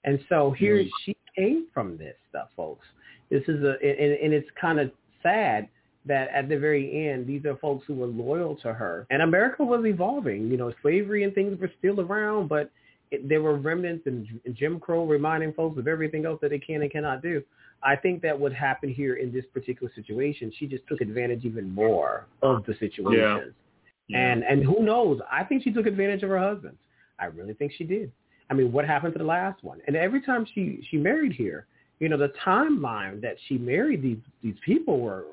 And so here she came from this stuff, folks. This is a, and, and it's kind of sad that at the very end, these are folks who were loyal to her. And America was evolving, you know, slavery and things were still around, but it, there were remnants and Jim Crow reminding folks of everything else that they can and cannot do. I think that what happened here in this particular situation, she just took advantage even more of the situation. Yeah. Yeah. And, and who knows? I think she took advantage of her husband. I really think she did. I mean, what happened to the last one? And every time she, she married here, you know, the timeline that she married these these people were,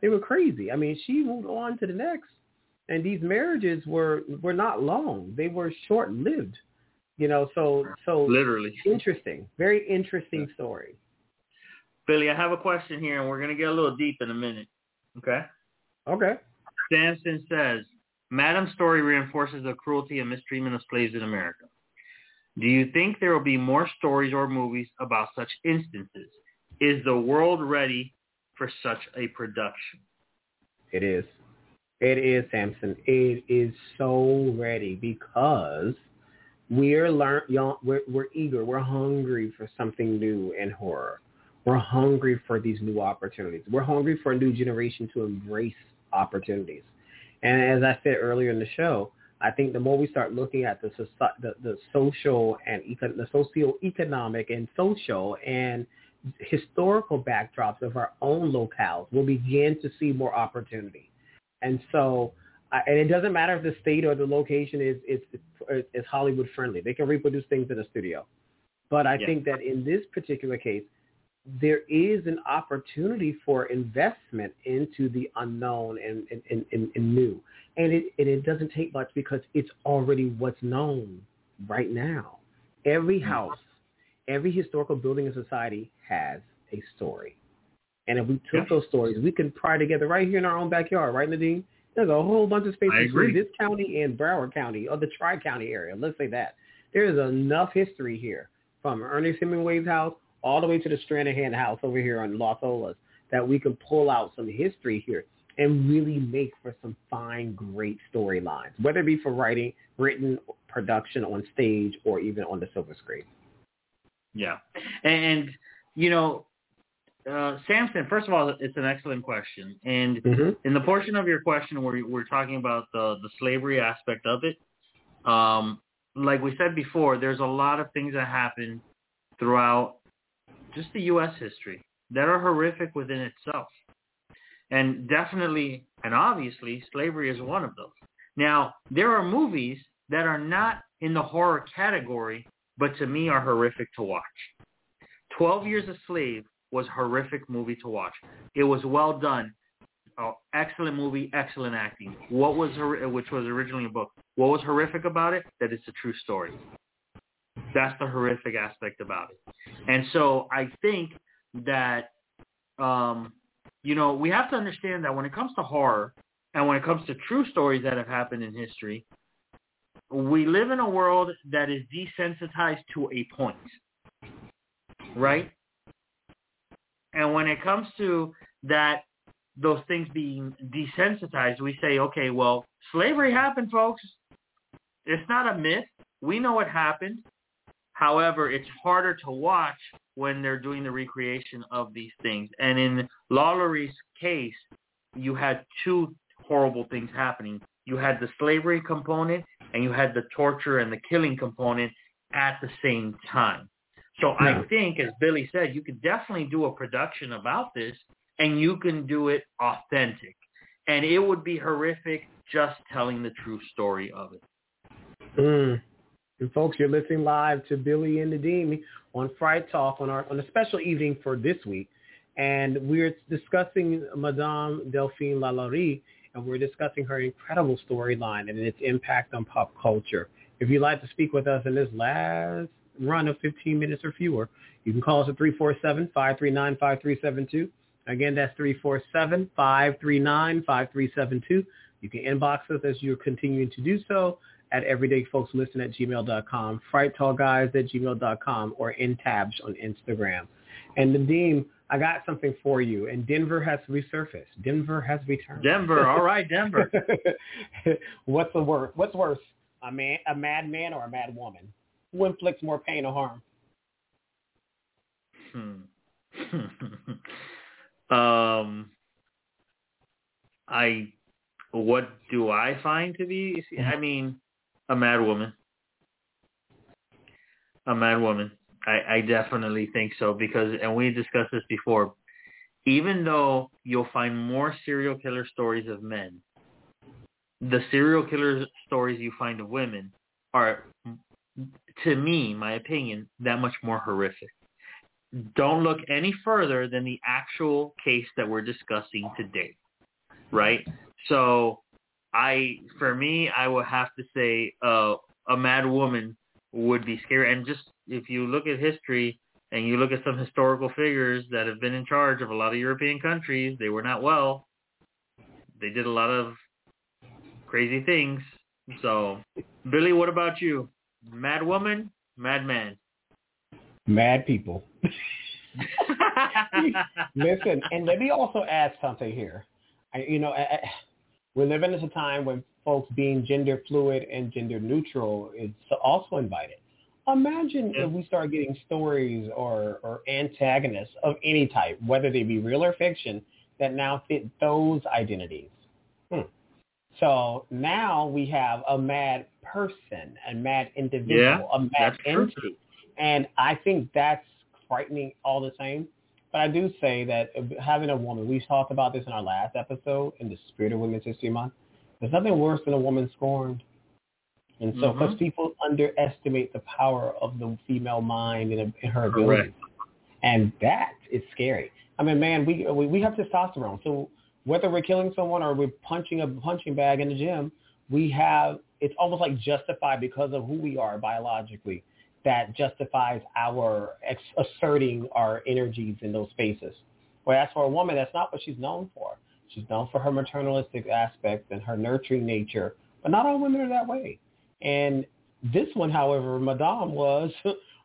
they were crazy. I mean, she moved on to the next, and these marriages were were not long. They were short lived, you know. So so literally interesting, very interesting story. Billy, I have a question here, and we're gonna get a little deep in a minute. Okay. Okay. Samson says, Madame's story reinforces the cruelty and mistreatment of slaves in America. Do you think there will be more stories or movies about such instances? Is the world ready for such a production? It is. It is, Samson. It is so ready because we're learn we're, we're eager. We're hungry for something new in horror. We're hungry for these new opportunities. We're hungry for a new generation to embrace opportunities. And as I said earlier in the show, I think the more we start looking at the the, the social and eco, the socioeconomic and social and historical backdrops of our own locales, we'll begin to see more opportunity. And so, I, and it doesn't matter if the state or the location is is, is Hollywood friendly; they can reproduce things in a studio. But I yeah. think that in this particular case, there is an opportunity for investment into the unknown and, and, and, and new. And it, and it doesn't take much because it's already what's known right now. Every house, every historical building in society has a story. And if we took those stories, we can pry together right here in our own backyard, right, Nadine? There's a whole bunch of spaces in this county and Broward County or the Tri-County area. Let's say that. There is enough history here from Ernest Hemingway's house all the way to the Stranahan house over here on Los Olas, that we can pull out some history here and really make for some fine, great storylines, whether it be for writing, written, production on stage, or even on the silver screen. Yeah. And, you know, uh, Samson, first of all, it's an excellent question. And mm-hmm. in the portion of your question where we're talking about the, the slavery aspect of it, um, like we said before, there's a lot of things that happen throughout just the U S history that are horrific within itself. And definitely, and obviously, slavery is one of those. Now, there are movies that are not in the horror category, but to me are horrific to watch. twelve Years a Slave was a horrific movie to watch. It was well done. Oh, excellent movie, excellent acting. What was hor- Which was originally a book. What was horrific about it? That it's a true story. That's the horrific aspect about it. And so I think that, um, you know, we have to understand that when it comes to horror and when it comes to true stories that have happened in history, we live in a world that is desensitized to a point, right? And when it comes to that, those things being desensitized, we say, okay, well, slavery happened, folks. It's not a myth. We know what happened. However, it's harder to watch when they're doing the recreation of these things. And in LaLaurie's case, you had two horrible things happening. You had the slavery component, and you had the torture and the killing component at the same time. So I think, as Billy said, you could definitely do a production about this, and you can do it authentic. And it would be horrific just telling the true story of it. Mm. And folks, you're listening live to Billy and Nadim on Fright Talk on our on a special evening for this week, and we're discussing Madame Delphine LaLaurie, and we're discussing her incredible storyline and its impact on pop culture. If you'd like to speak with us in this last run of fifteen minutes or fewer, you can call us at three four seven, five three nine, five three seven two. Again, that's three four seven, five three nine, five three seven two. You can inbox us as you're continuing to do so at everydayfolkslisten at gmail dot com, fright talk guys at gmail dot com, or N Tabsch on Instagram. And Nadim, I got something for you. And Denver has resurfaced. Denver has returned. Denver, all right, Denver. What's the wor- What's worse, a man, a mad man, or a mad woman? Who inflicts more pain or harm? Hmm. um, I. What do I find to be? I mean. A mad woman. A mad woman. I, I definitely think so because, and we discussed this before, even though you'll find more serial killer stories of men, the serial killer stories you find of women are, to me, my opinion, that much more horrific. don't look any further than the actual case that we're discussing today, right? So I, for me, I would have to say uh, a mad woman would be scary. And just if you look at history and you look at some historical figures that have been in charge of a lot of European countries, they were not well. They did a lot of crazy things. So, Billy, what about you? Mad woman, madman. Mad people. Listen, and let me also add something here. I, you know, I, I, we're living in a time when folks being gender fluid and gender neutral is also invited. Imagine yeah. if we start getting stories or, or antagonists of any type, whether they be real or fiction, that now fit those identities. Hmm. So now we have a mad person, a mad individual, yeah, a mad entity. True. And I think that's frightening all the same. But I do say that having a woman, we talked about this in our last episode in the Spirit of Women's History Month, there's nothing worse than a woman scorned. And so because mm-hmm. people underestimate the power of the female mind and her ability. Correct. And that is scary. I mean, man, we, we we have testosterone. So whether we're killing someone or we're punching a punching bag in the gym, we have, it's almost like justified because of who we are biologically. That justifies our ex- asserting our energies in those spaces. Whereas for a woman, that's not what she's known for. She's known for her maternalistic aspects and her nurturing nature, but not all women are that way. And this one, however, Madame was,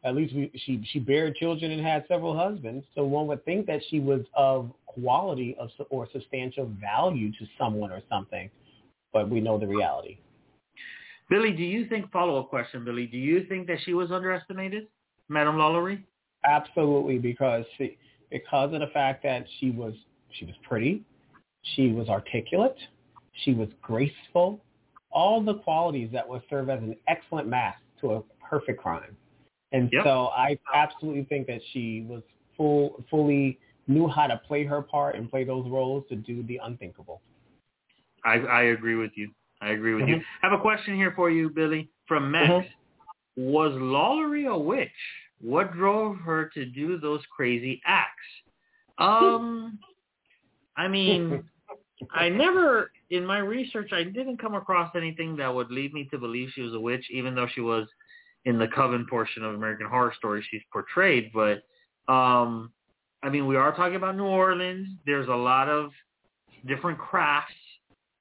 at least we, she, she bore children and had several husbands. So one would think that she was of quality of, or substantial value to someone or something, but we know the reality. Billy, do you think, follow-up question, Billy, do you think that she was underestimated, Madame LaLaurie? Absolutely, because she, because of the fact that she was she was pretty, she was articulate, she was graceful, all the qualities that would serve as an excellent mask to a perfect crime. And yep. so I absolutely think that she was full, fully knew how to play her part and play those roles to do the unthinkable. I, I agree with you. I agree with mm-hmm. you. I have a question here for you, Billy, from Max. Mm-hmm. Was LaLaurie a witch? What drove her to do those crazy acts? Um, I mean, I never, in my research, I didn't come across anything that would lead me to believe she was a witch, even though she was in the coven portion of American Horror Story she's portrayed. But, um, I mean, we are talking about New Orleans. There's a lot of different crafts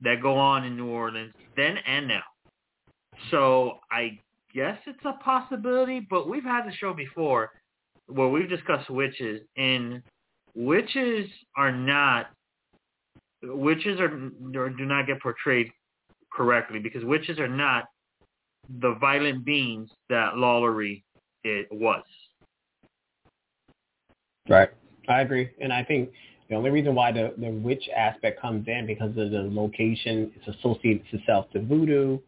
that go on in New Orleans then and now. So I guess it's a possibility, but we've had the show before where we've discussed witches, and witches are not, witches are or do not get portrayed correctly because witches are not the violent beings that LaLaurie it was. Right. I agree. And I think the only reason why the, the witch aspect comes in because of the location, it's associated itself to voodoo.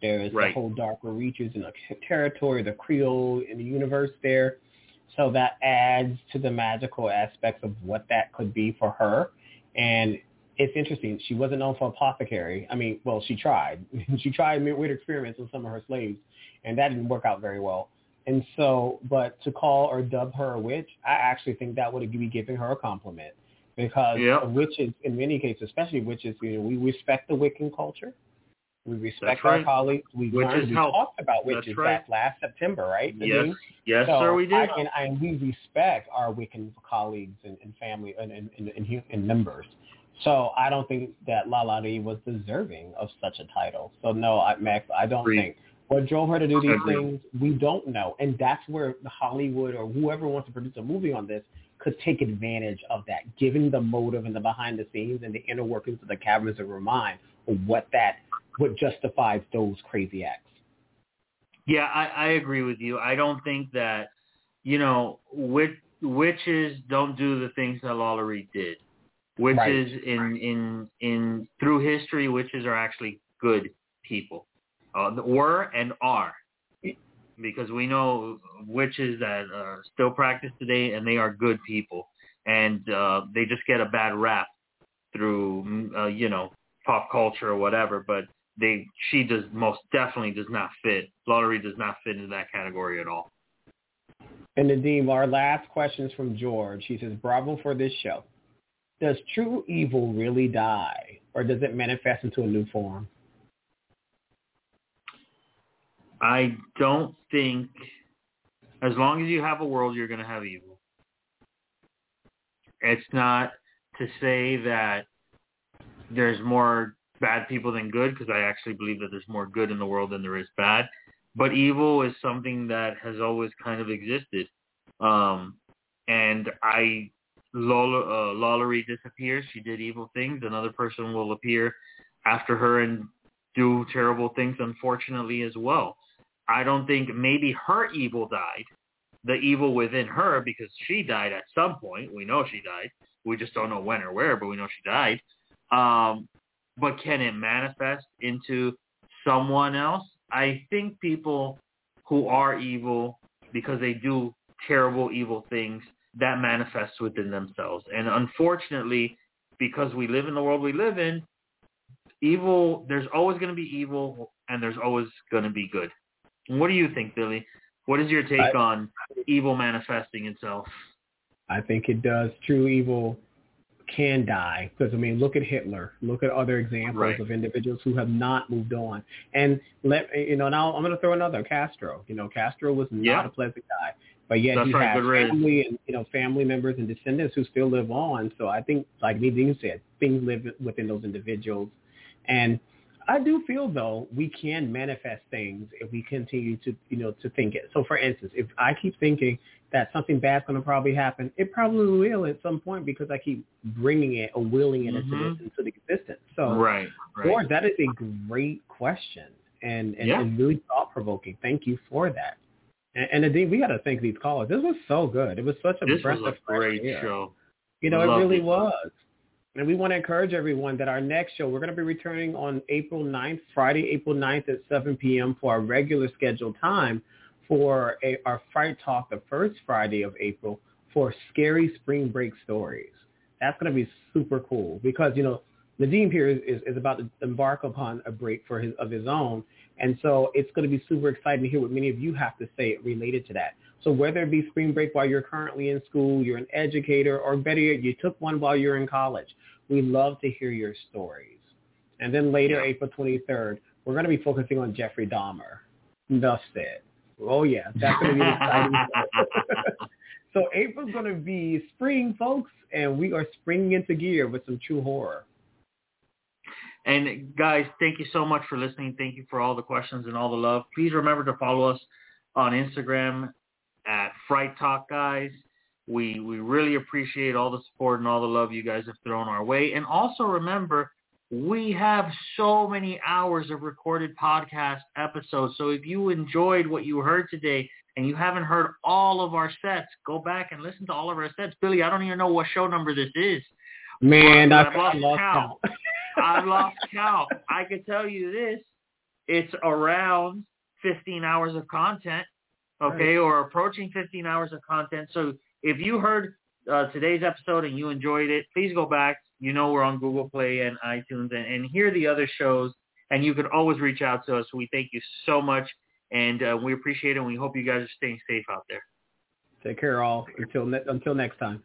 There is right. the whole darker reaches in the territory, the Creole in the universe there. So that adds to the magical aspects of what that could be for her. And it's interesting. She wasn't known for apothecary. I mean, well, she tried. she tried weird experiments with some of her slaves, and that didn't work out very well. And so, but to call or dub her a witch, I actually think that would be giving her a compliment. Because yep. witches, in many cases, especially witches, you know, we respect the Wiccan culture. We respect right. our colleagues. We, learned, we talked about witches right. back last September, right? The yes, yes so sir, we did. I, and, I, and we respect our Wiccan colleagues and, and family and, and, and, and, and members. So I don't think that LaLaurie was deserving of such a title. So no, I, Max, I don't Free. think. What drove her to do these Agreed. things, we don't know. And that's where Hollywood or whoever wants to produce a movie on this could take advantage of that, given the motive and the behind the scenes and the inner workings of the caverns of her mind, of what that what justifies those crazy acts. Yeah, I, I agree with you. I don't think that, you know, witch, witches don't do the things that LaLaurie did. Witches right. in, right. in in through history, witches are actually good people, uh, were and are. Because we know witches that uh, still practice today, and they are good people, and uh, they just get a bad rap through, uh, you know, pop culture or whatever. But they, she does most definitely does not fit. LaLaurie does not fit into that category at all. And Nadim, our last question is from George. He says, bravo for this show. Does true evil really die, or does it manifest into a new form? I don't think, as long as you have a world, you're going to have evil. It's not to say that there's more bad people than good, because I actually believe that there's more good in the world than there is bad. But evil is something that has always kind of existed. Um, and I, Lola, uh, LaLaurie disappears. She did evil things. Another person will appear after her and do terrible things, unfortunately, as well. I don't think maybe her evil died, the evil within her, because she died at some point. We know she died. We just don't know when or where, but we know she died. Um, but can it manifest into someone else? I think people who are evil, because they do terrible, evil things, that manifests within themselves. And unfortunately, because we live in the world we live in, evil, there's always going to be evil, and there's always going to be good. What do you think, Billy? What is your take I, on evil manifesting itself? I think it does. True evil can die, because, I mean, look at Hitler. Look at other examples right. of individuals who have not moved on. And, let you know, now I'm going to throw another, Castro. You know, Castro was not yeah. a pleasant guy. But yet That's you right, have family race. and, you know, family members and descendants who still live on. So I think, like Nadine said, things live within those individuals. And I do feel, though, we can manifest things if we continue to, you know, to think it. So, for instance, if I keep thinking that something bad's going to probably happen, it probably will at some point, because I keep bringing it or willing it mm-hmm. into, into existence. So, right, right. Lord, that is a great question and, and, yeah. and really thought-provoking. Thank you for that. And, and Nadim, we got to thank these callers. This was so good. It was such a this breath was a great air. show. You know, Love it really it. was. And we want to encourage everyone that our next show, we're going to be returning on April ninth, Friday, April ninth at seven p.m. for our regular scheduled time for a, our Fright Talk, the first Friday of April, for scary spring break stories. That's going to be super cool because, you know, Nadim here is, is, is about to embark upon a break for his of his own. And so it's going to be super exciting to hear what many of you have to say related to that. So whether it be spring break while you're currently in school, you're an educator, or better yet, you took one while you're in college, we love to hear your stories. And then later, yeah. April twenty-third, we're going to be focusing on Jeffrey Dahmer. Thus said. Oh, yeah. That's going to be exciting. So April's going to be spring, folks, and we are springing into gear with some true horror. And, guys, thank you so much for listening. Thank you for all the questions and all the love. Please remember to follow us on Instagram at Fright Talk Guys. We we really appreciate all the support and all the love you guys have thrown our way. And also remember, we have so many hours of recorded podcast episodes. So if you enjoyed what you heard today and you haven't heard all of our sets, go back and listen to all of our sets. Billy, I don't even know what show number this is. Man, I've lost count. I've lost count. I can tell you this. It's around fifteen hours of content. Okay, or approaching fifteen hours of content. So if you heard uh, today's episode and you enjoyed it, please go back. You know we're on Google Play and iTunes, and, and hear the other shows. And you can always reach out to us. We thank you so much, and uh, we appreciate it, and we hope you guys are staying safe out there. Take care, all. Until ne- until next time.